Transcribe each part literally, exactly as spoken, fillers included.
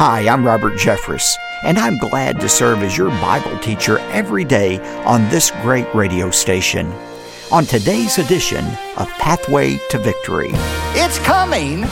Hi, I'm Robert Jeffress, and I'm glad to serve as your Bible teacher every day on this great radio station. On today's edition of Pathway to Victory. It's coming!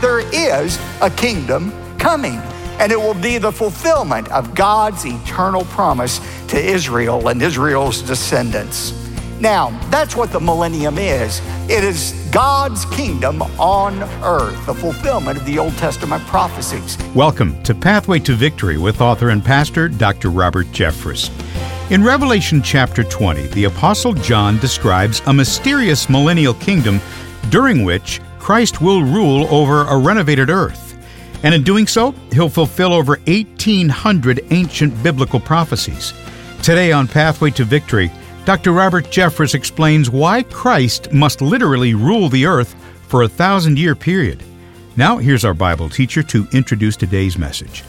There is a kingdom coming, and it will be the fulfillment of God's eternal promise to Israel and Israel's descendants. Now, that's what the millennium is. It is God's kingdom on earth, the fulfillment of the Old Testament prophecies. Welcome to Pathway to Victory with author and pastor, Doctor Robert Jeffress. In Revelation chapter twenty, the Apostle John describes a mysterious millennial kingdom during which Christ will rule over a renovated earth. And in doing so, he'll fulfill over eighteen hundred ancient biblical prophecies. Today on Pathway to Victory, Doctor Robert Jeffress explains why Christ must literally rule the earth for a thousand-year period. Now, here's our Bible teacher to introduce today's message.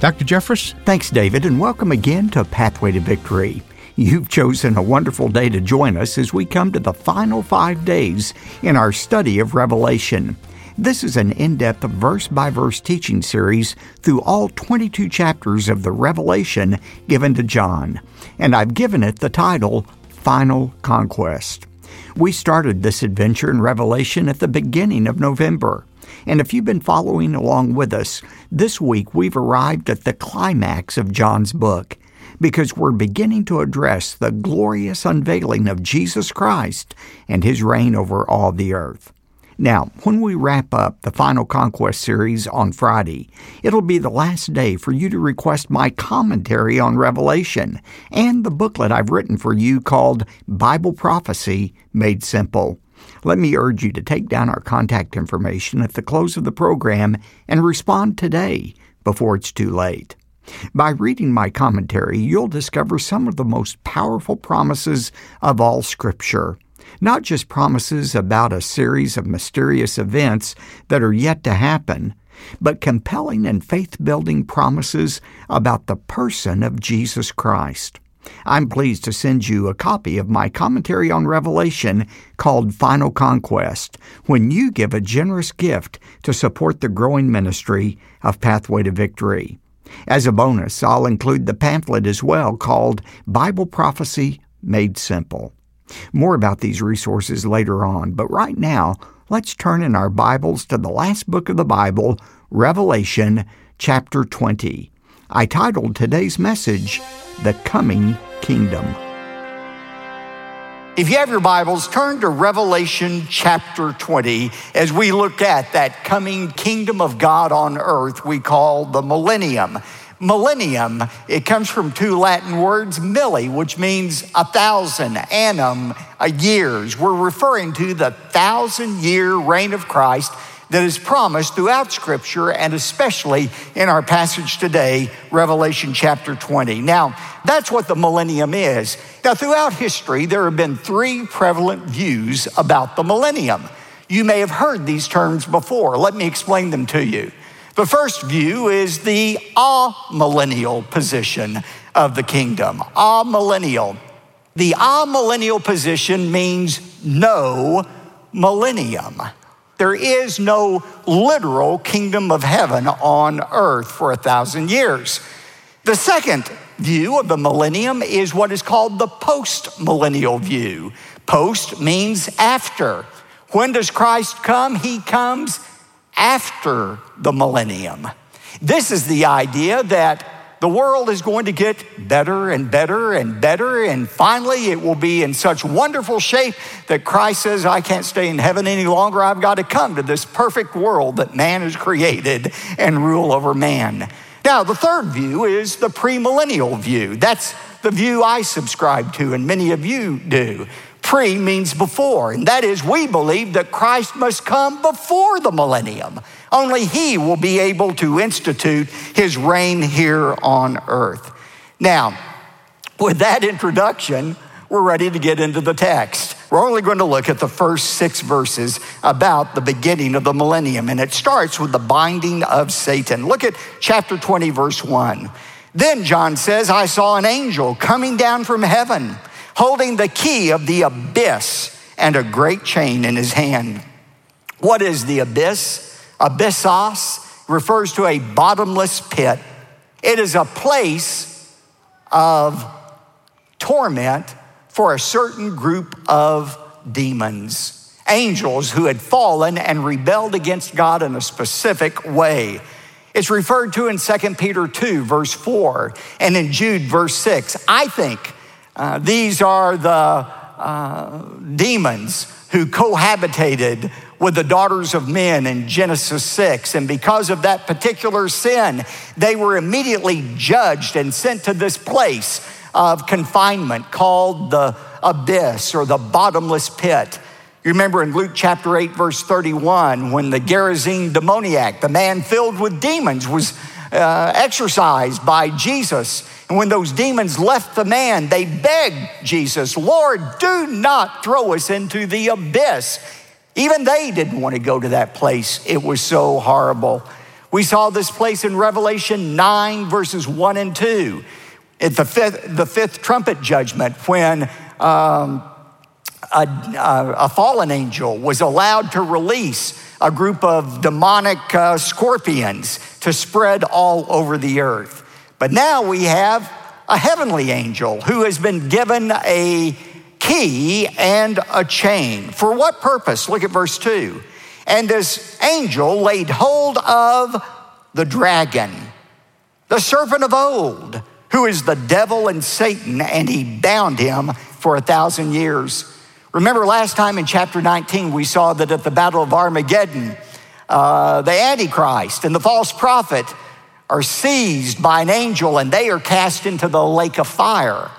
Doctor Jeffress? Thanks, David, and welcome again to Pathway to Victory. You've chosen a wonderful day to join us as we come to the final five days in our study of Revelation. This is an in-depth verse-by-verse teaching series through all twenty-two chapters of the Revelation given to John, and I've given it the title, Final Conquest. We started this adventure in Revelation at the beginning of November. And if you've been following along with us, this week we've arrived at the climax of John's book because we're beginning to address the glorious unveiling of Jesus Christ and his reign over all the earth. Now, when we wrap up the Final Conquest series on Friday, it'll be the last day for you to request my commentary on Revelation and the booklet I've written for you called Bible Prophecy Made Simple. Let me urge you to take down our contact information at the close of the program and respond today before it's too late. By reading my commentary, you'll discover some of the most powerful promises of all Scripture. Not just promises about a series of mysterious events that are yet to happen, but compelling and faith-building promises about the person of Jesus Christ. I'm pleased to send you a copy of my commentary on Revelation called Final Conquest when you give a generous gift to support the growing ministry of Pathway to Victory. As a bonus, I'll include the pamphlet as well called Bible Prophecy Made Simple. More about these resources later on, but right now, let's turn in our Bibles to the last book of the Bible, Revelation chapter twenty. I titled today's message, The Coming Kingdom. If you have your Bibles, turn to Revelation chapter twenty as we look at that coming kingdom of God on earth we call the millennium. Millennium, it comes from two Latin words, milli, which means a thousand, annum, a years. We're referring to the thousand-year reign of Christ that is promised throughout Scripture and especially in our passage today, Revelation chapter twenty. Now, that's what the millennium is. Now, throughout history, there have been three prevalent views about the millennium. You may have heard these terms before. Let me explain them to you. The first view is the amillennial position of the kingdom, amillennial. The amillennial position means no millennium. There is no literal kingdom of heaven on earth for a thousand years. The second view of the millennium is what is called the post-millennial view. Post means after. When does Christ come? He comes after the millennium. This is the idea that the world is going to get better and better and better, and finally it will be in such wonderful shape that Christ says, I can't stay in heaven any longer. I've got to come to this perfect world that man has created and rule over man. Now, the third view is the premillennial view. That's the view I subscribe to, and many of you do. Pre means before, and that is we believe that Christ must come before the millennium. Only he will be able to institute his reign here on earth. Now, with that introduction, we're ready to get into the text. We're only going to look at the first six verses about the beginning of the millennium, and it starts with the binding of Satan. Look at chapter twenty, verse one. Then John says, I saw an angel coming down from heaven, holding the key of the abyss and a great chain in his hand. What is the abyss? Abyssos refers to a bottomless pit. It is a place of torment for a certain group of demons, angels who had fallen and rebelled against God in a specific way. It's referred to in Second Peter two, verse four, and in Jude, verse six. I think uh, these are the uh, demons who cohabitated with the daughters of men in Genesis six. And because of that particular sin, they were immediately judged and sent to this place of confinement called the abyss or the bottomless pit. You remember in Luke chapter eight, verse thirty-one, when the Gerasene demoniac, the man filled with demons, was uh, exorcised by Jesus. And when those demons left the man, they begged Jesus, "Lord, do not throw us into the abyss." Even they didn't want to go to that place. It was so horrible. We saw this place in Revelation nine, verses one and two, at the fifth, the fifth trumpet judgment, when Um, A, a fallen angel was allowed to release a group of demonic uh, scorpions to spread all over the earth. But now we have a heavenly angel who has been given a key and a chain. For what purpose? Look at verse two. And this angel laid hold of the dragon, the serpent of old, who is the devil and Satan, and he bound him for a thousand years. Remember last time in chapter nineteen, we saw that at the Battle of Armageddon, uh, the Antichrist and the false prophet are seized by an angel and they are cast into the lake of fire.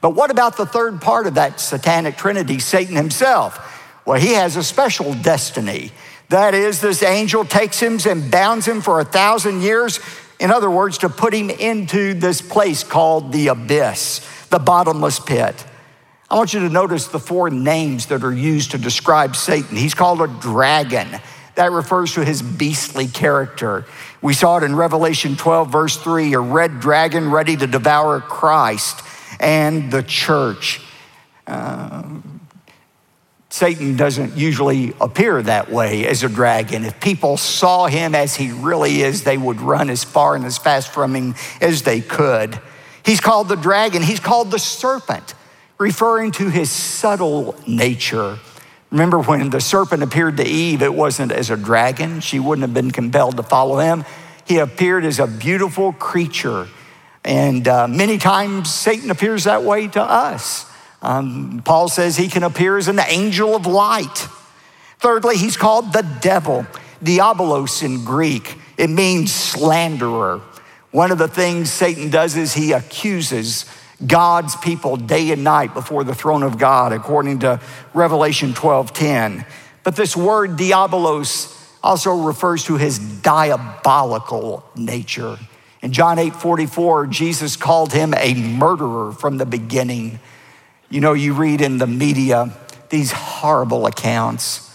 But what about the third part of that satanic trinity, Satan himself? Well, he has a special destiny. That is, this angel takes him and bounds him for a thousand years. In other words, to put him into this place called the abyss, the bottomless pit. I want you to notice the four names that are used to describe Satan. He's called a dragon. That refers to his beastly character. We saw it in Revelation twelve, verse three, a red dragon ready to devour Christ and the church. Uh, Satan doesn't usually appear that way as a dragon. If people saw him as he really is, they would run as far and as fast from him as they could. He's called the dragon. He's called the serpent, referring to his subtle nature. Remember when the serpent appeared to Eve, it wasn't as a dragon. She wouldn't have been compelled to follow him. He appeared as a beautiful creature. And uh, many times Satan appears that way to us. Um, Paul says he can appear as an angel of light. Thirdly, he's called the devil, diabolos in Greek. It means slanderer. One of the things Satan does is he accuses God's people day and night before the throne of God, according to Revelation twelve ten. But this word diabolos also refers to his diabolical nature. In John eight forty-four, Jesus called him a murderer from the beginning. You know, you read in the media these horrible accounts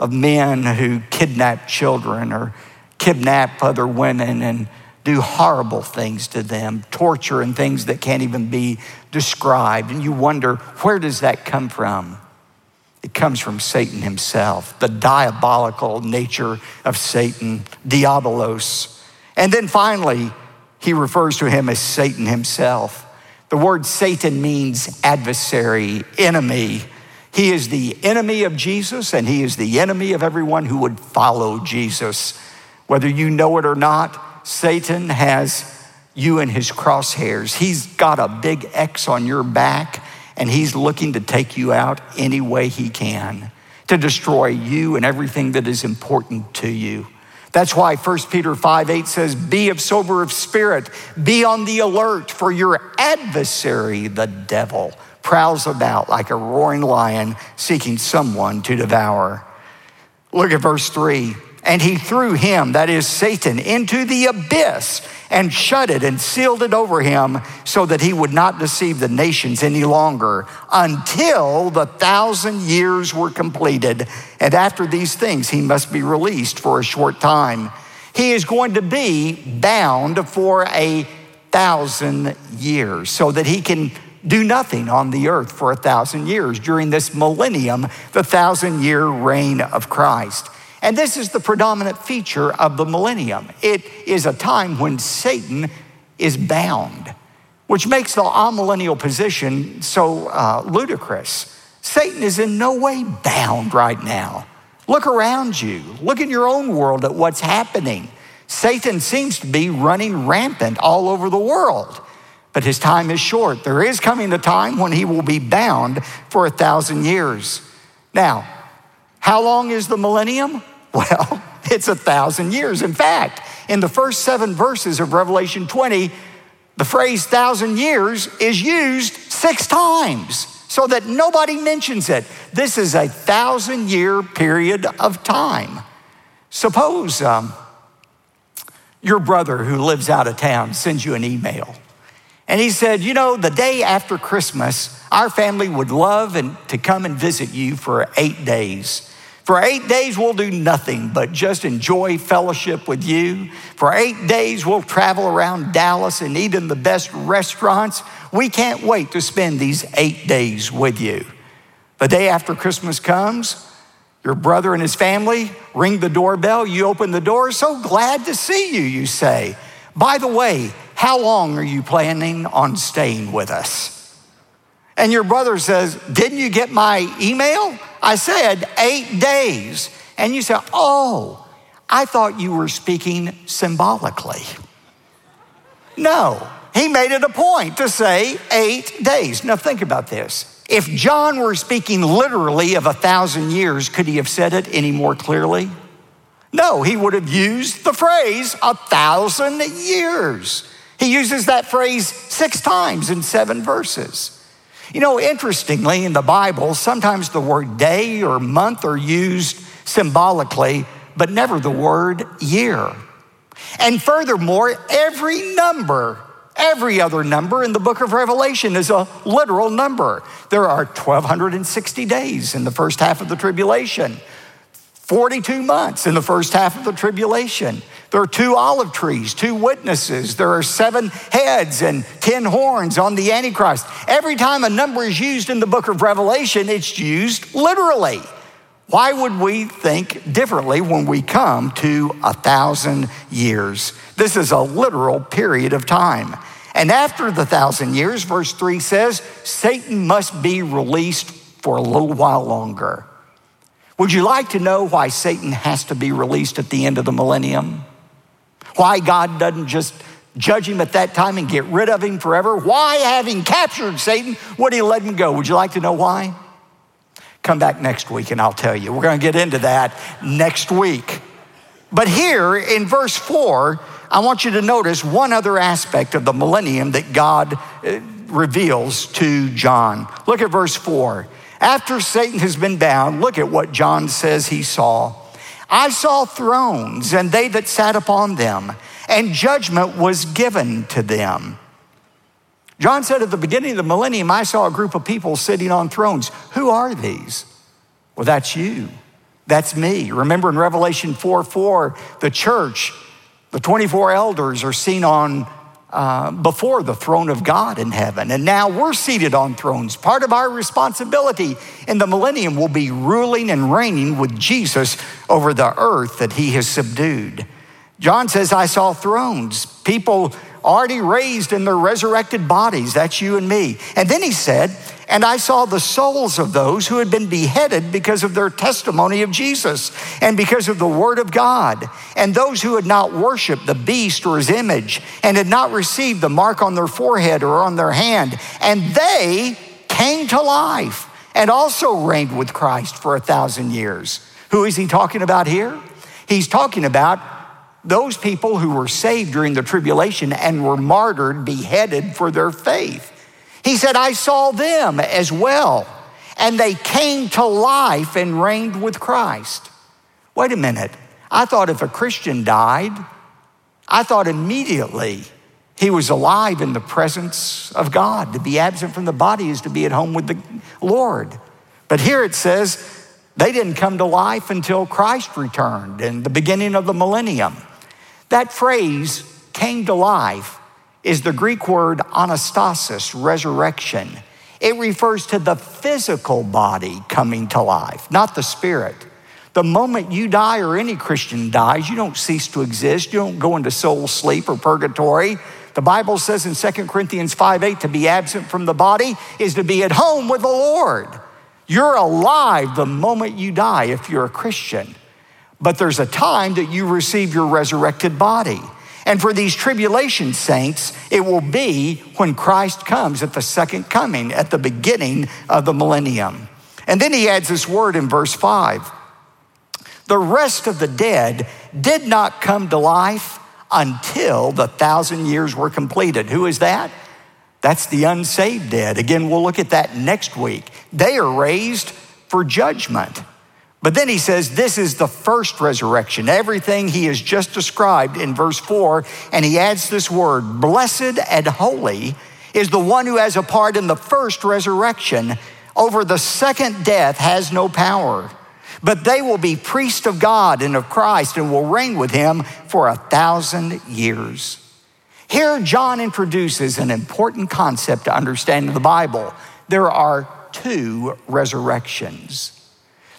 of men who kidnap children or kidnap other women and do horrible things to them, torture and things that can't even be described. And you wonder, where does that come from? It comes from Satan himself, the diabolical nature of Satan, diabolos. And then finally, he refers to him as Satan himself. The word Satan means adversary, enemy. He is the enemy of Jesus, and he is the enemy of everyone who would follow Jesus. Whether you know it or not, Satan has you in his crosshairs. He's got a big X on your back, and he's looking to take you out any way he can, to destroy you and everything that is important to you. That's why First Peter five eight says, "Be of sober of spirit, be on the alert, for your adversary, the devil, prowls about like a roaring lion, seeking someone to devour." Look at verse three. And he threw him, that is Satan, into the abyss and shut it and sealed it over him so that he would not deceive the nations any longer until the thousand years were completed. And after these things, he must be released for a short time. He is going to be bound for a thousand years so that he can do nothing on the earth for a thousand years during this millennium, the thousand year reign of Christ. And this is the predominant feature of the millennium. It is a time when Satan is bound, which makes the amillennial position so uh, ludicrous. Satan is in no way bound right now. Look around you. Look in your own world at what's happening. Satan seems to be running rampant all over the world, but his time is short. There is coming a time when he will be bound for a thousand years. Now, how long is the millennium? Well, it's a thousand years. In fact, in the first seven verses of Revelation twenty, the phrase thousand years is used six times so that nobody mentions it. This is a thousand year period of time. Suppose um, your brother who lives out of town sends you an email and he said, you know, the day after Christmas, our family would love and to come and visit you for eight days. For eight days, we'll do nothing but just enjoy fellowship with you. For eight days, we'll travel around Dallas and eat in the best restaurants. We can't wait to spend these eight days with you. The day after Christmas comes, your brother and his family ring the doorbell. You open the door. So glad to see you, you say. By the way, how long are you planning on staying with us? And your brother says, didn't you get my email? I said, eight days. And you say, oh, I thought you were speaking symbolically. No, he made it a point to say eight days. Now think about this. If John were speaking literally of a thousand years, could he have said it any more clearly? No, he would have used the phrase a thousand years. He uses that phrase six times in seven verses. You know, interestingly, in the Bible, sometimes the word day or month are used symbolically, but never the word year. And furthermore, every number, every other number in the book of Revelation is a literal number. There are twelve sixty days in the first half of the tribulation, forty-two months in the first half of the tribulation. There are two olive trees, two witnesses. There are seven heads and ten horns on the Antichrist. Every time a number is used in the book of Revelation, it's used literally. Why would we think differently when we come to a thousand years? This is a literal period of time. And after the thousand years, verse three says, Satan must be released for a little while longer. Would you like to know why Satan has to be released at the end of the millennium? Why God doesn't just judge him at that time and get rid of him forever? Why, having captured Satan, would he let him go? Would you like to know why? Come back next week and I'll tell you. We're going to get into that next week. But here in verse four, I want you to notice one other aspect of the millennium that God reveals to John. Look at verse four. After Satan has been bound, look at what John says he saw. I saw thrones and they that sat upon them, and judgment was given to them. John said at the beginning of the millennium, I saw a group of people sitting on thrones. Who are these? Well, that's you. That's me. Remember in Revelation four four, the church, the twenty-four elders are seen on uh, before the throne of God in heaven. And now we're seated on thrones. Part of our responsibility in the millennium will be ruling and reigning with Jesus over the earth that he has subdued. John says, I saw thrones, people already raised in their resurrected bodies. That's you and me. And then he said, and I saw the souls of those who had been beheaded because of their testimony of Jesus and because of the word of God, and those who had not worshiped the beast or his image and had not received the mark on their forehead or on their hand. And they came to life and also reigned with Christ for a thousand years. Who is he talking about here? He's talking about those people who were saved during the tribulation and were martyred, beheaded for their faith. He said, I saw them as well, and they came to life and reigned with Christ. Wait a minute. I thought if a Christian died, I thought immediately he was alive in the presence of God. To be absent from the body is to be at home with the Lord. But here it says, they didn't come to life until Christ returned in the beginning of the millennium. That phrase, came to life, is the Greek word anastasis, resurrection. It refers to the physical body coming to life, not the spirit. The moment you die or any Christian dies, you don't cease to exist. You don't go into soul sleep or purgatory. The Bible says in Second Corinthians five eight, to be absent from the body is to be at home with the Lord. You're alive the moment you die if you're a Christian. But there's a time that you receive your resurrected body. And for these tribulation saints, it will be when Christ comes at the second coming, at the beginning of the millennium. And then he adds this word in verse five. The rest of the dead did not come to life until the thousand years were completed. Who is that? That's the unsaved dead. Again, we'll look at that next week. They are raised for judgment. But then he says, this is the first resurrection. Everything he has just described in verse four, and he adds this word, blessed and holy is the one who has a part in the first resurrection. Over the second death has no power. But they will be priests of God and of Christ and will reign with him for a thousand years. Here, John introduces an important concept to understand in the Bible. There are two resurrections.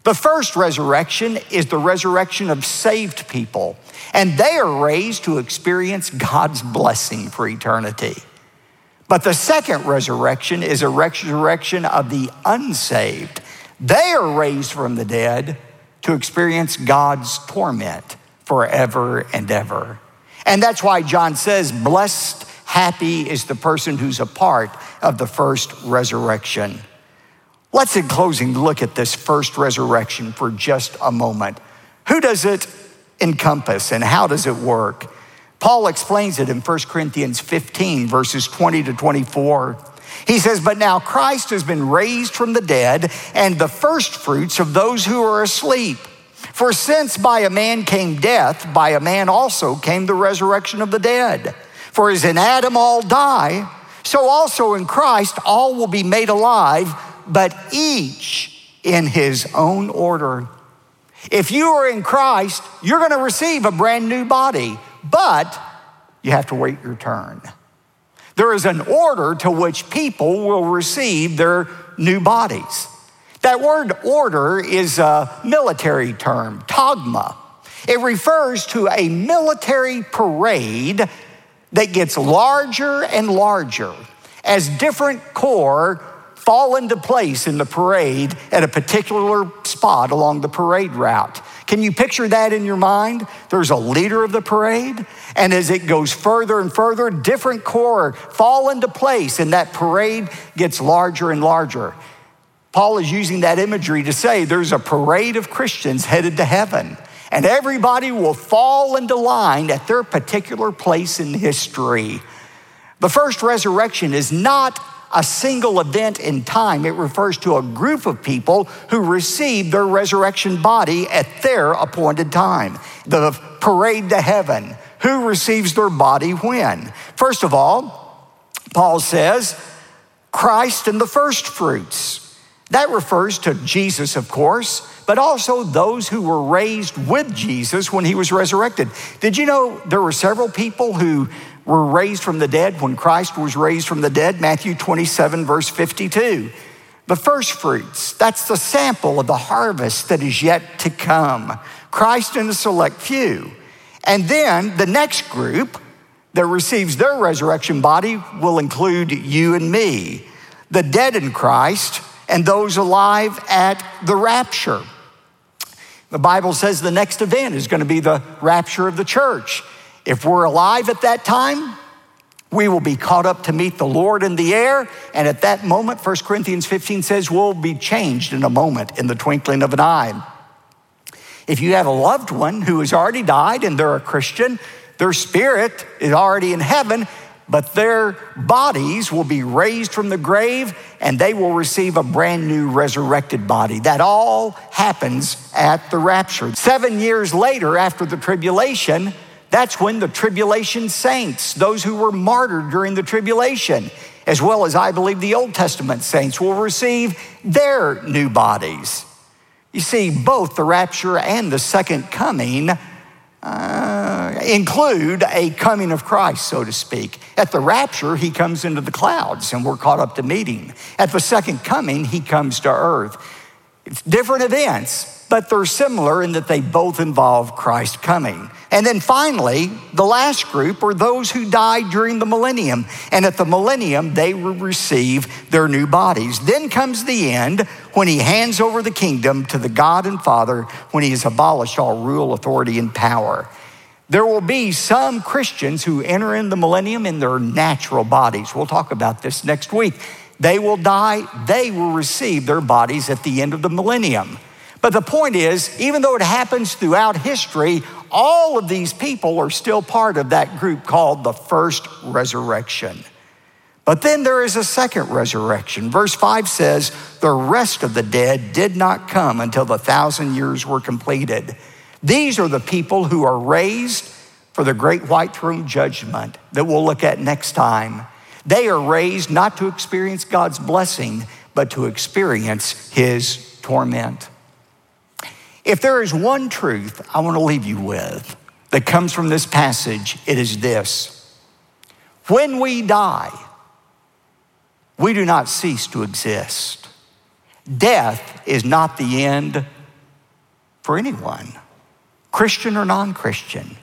The first resurrection is the resurrection of saved people, and they are raised to experience God's blessing for eternity. But the second resurrection is a resurrection of the unsaved. They are raised from the dead to experience God's torment forever and ever. And that's why John says, blessed, happy is the person who's a part of the first resurrection. Let's, in closing, look at this first resurrection for just a moment. Who does it encompass and how does it work? Paul explains it in First Corinthians fifteen, verses twenty to twenty-four. He says, but now Christ has been raised from the dead and the firstfruits of those who are asleep. For since by a man came death, by a man also came the resurrection of the dead. For as in Adam all die, so also in Christ all will be made alive, but each in his own order. If you are in Christ, you're going to receive a brand new body, but you have to wait your turn. There is an order to which people will receive their new bodies. That word order is a military term, togma. It refers to a military parade that gets larger and larger as different corps fall into place in the parade at a particular spot along the parade route. Can you picture that in your mind? There's a leader of the parade, and as it goes further and further, different corps fall into place, and that parade gets larger and larger. Paul is using that imagery to say there's a parade of Christians headed to heaven, and everybody will fall into line at their particular place in history. The first resurrection is not a single event in time. It refers to a group of people who receive their resurrection body at their appointed time. The parade to heaven. Who receives their body when? First of all, Paul says, Christ and the first fruits. That refers to Jesus, of course, but also those who were raised with Jesus when he was resurrected. Did you know there were several people who were raised from the dead when Christ was raised from the dead? Matthew twenty-seven, verse fifty-two. The first fruits, that's the sample of the harvest that is yet to come. Christ and the select few. And then the next group that receives their resurrection body will include you and me, the dead in Christ, and those alive at the rapture. The Bible says the next event is going to be the rapture of the church. If we're alive at that time, we will be caught up to meet the Lord in the air. And at that moment, First Corinthians fifteen says, we'll be changed in a moment, in the twinkling of an eye. If you have a loved one who has already died and they're a Christian, their spirit is already in heaven, but their bodies will be raised from the grave and they will receive a brand new resurrected body. That all happens at the rapture. Seven years later, after the tribulation, that's when the tribulation saints, those who were martyred during the tribulation, as well as I believe the Old Testament saints, will receive their new bodies. You see, both the rapture and the second coming uh, include a coming of Christ, so to speak. At the rapture, he comes into the clouds and we're caught up to meet him. At the second coming, he comes to earth. It's different events. but they're similar in that they both involve Christ's coming. And then finally, the last group are those who died during the millennium. And at the millennium, they will receive their new bodies. Then comes the end when he hands over the kingdom to the God and Father, when he has abolished all rule, authority, and power. There will be some Christians who enter in the millennium in their natural bodies. We'll talk about this next week. They will die. They will receive their bodies at the end of the millennium. But the point is, even though it happens throughout history, all of these people are still part of that group called the first resurrection. But then there is a second resurrection. Verse five says, the rest of the dead did not come until the thousand years were completed. These are the people who are raised for the great white throne judgment that we'll look at next time. They are raised not to experience God's blessing, but to experience his torment. If there is one truth I want to leave you with that comes from this passage, it is this. When we die, we do not cease to exist. Death is not the end for anyone, Christian or non-Christian.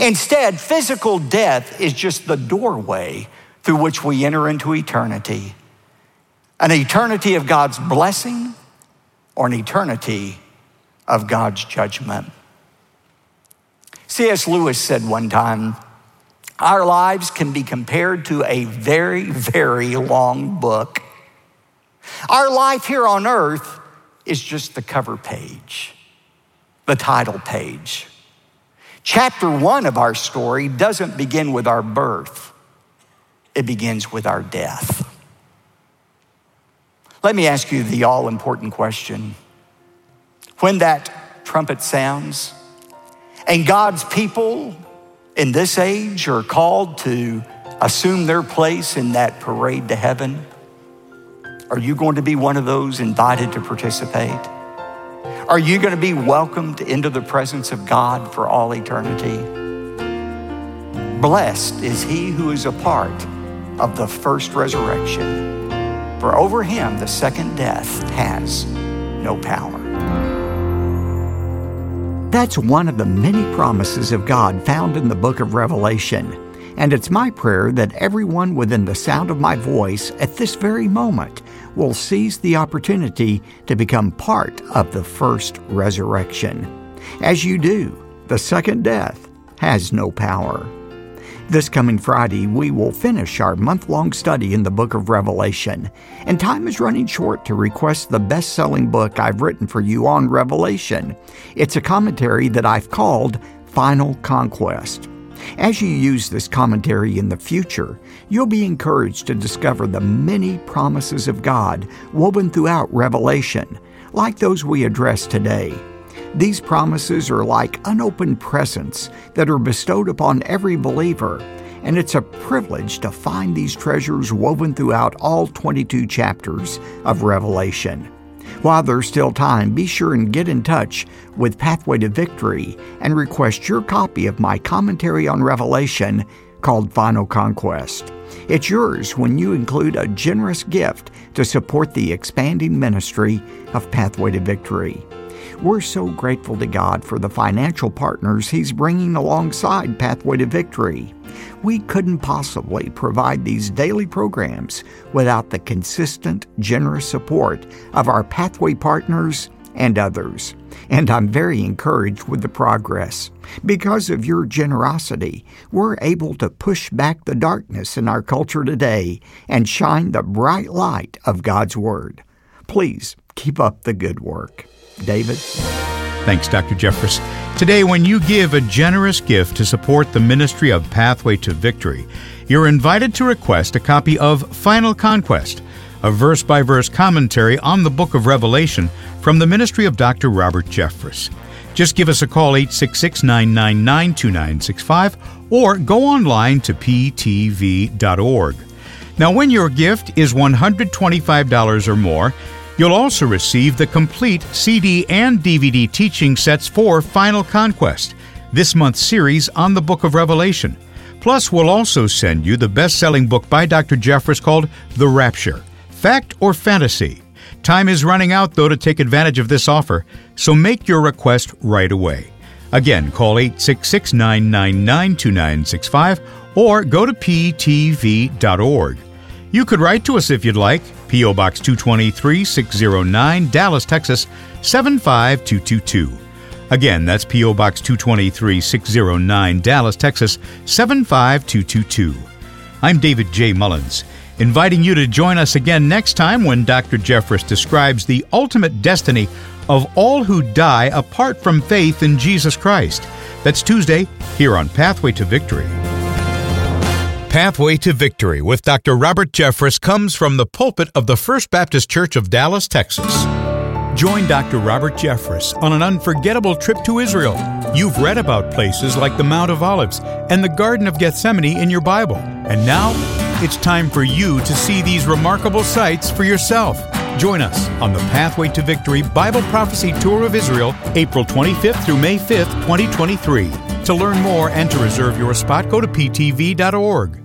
Instead, physical death is just the doorway through which we enter into eternity. An eternity of God's blessing or an eternity of God's judgment. C S Lewis said one time, our lives can be compared to a very, very long book. Our life here on earth is just the cover page, the title page. Chapter one of our story doesn't begin with our birth. It begins with our death. Let me ask you the all-important question. When that trumpet sounds and God's people in this age are called to assume their place in that parade to heaven, are you going to be one of those invited to participate? Are you going to be welcomed into the presence of God for all eternity? Blessed is he who is a part of the first resurrection, for over him the second death has no power. That's one of the many promises of God found in the book of Revelation. And it's my prayer that everyone within the sound of my voice at this very moment will seize the opportunity to become part of the first resurrection. As you do, the second death has no power. This coming Friday, we will finish our month-long study in the book of Revelation, and time is running short to request the best-selling book I've written for you on Revelation. It's a commentary that I've called Final Conquest. As you use this commentary in the future, you'll be encouraged to discover the many promises of God woven throughout Revelation, like those we address today. These promises are like unopened presents that are bestowed upon every believer, and it's a privilege to find these treasures woven throughout all twenty-two chapters of Revelation. While there's still time, be sure and get in touch with Pathway to Victory and request your copy of my commentary on Revelation called Final Conquest. It's yours when you include a generous gift to support the expanding ministry of Pathway to Victory. We're so grateful to God for the financial partners he's bringing alongside Pathway to Victory. We couldn't possibly provide these daily programs without the consistent, generous support of our Pathway partners and others. And I'm very encouraged with the progress. Because of your generosity, we're able to push back the darkness in our culture today and shine the bright light of God's Word. Please keep up the good work. David. Thanks, Doctor Jeffress. Today, when you give a generous gift to support the ministry of Pathway to Victory, you're invited to request a copy of Final Conquest, a verse-by-verse commentary on the book of Revelation from the ministry of Doctor Robert Jeffress. Just give us a call, eight six six, nine nine nine, two nine six five, or go online to p t v dot org. Now, when your gift is one hundred twenty-five dollars or more, you'll also receive the complete C D and D V D teaching sets for Final Conquest, this month's series on the book of Revelation. Plus, we'll also send you the best-selling book by Doctor Jeffress called The Rapture, Fact or Fantasy? Time is running out, though, to take advantage of this offer, so make your request right away. Again, call eight six six, nine nine nine, two nine six five or go to p t v dot org. You could write to us if you'd like, P O. Box two two three, six zero nine, Dallas, Texas, seven five two two two. Again, that's P O. Box two two three, six zero nine, Dallas, Texas, seven five two two two. I'm David J. Mullins, inviting you to join us again next time when Doctor Jeffress describes the ultimate destiny of all who die apart from faith in Jesus Christ. That's Tuesday here on Pathway to Victory. Pathway to Victory with Doctor Robert Jeffress comes from the pulpit of the First Baptist Church of Dallas, Texas. Join Doctor Robert Jeffress on an unforgettable trip to Israel. You've read about places like the Mount of Olives and the Garden of Gethsemane in your Bible. And now, it's time for you to see these remarkable sights for yourself. Join us on the Pathway to Victory Bible Prophecy Tour of Israel, April twenty-fifth through May fifth, twenty twenty-three. To learn more and to reserve your spot, go to p t v dot org.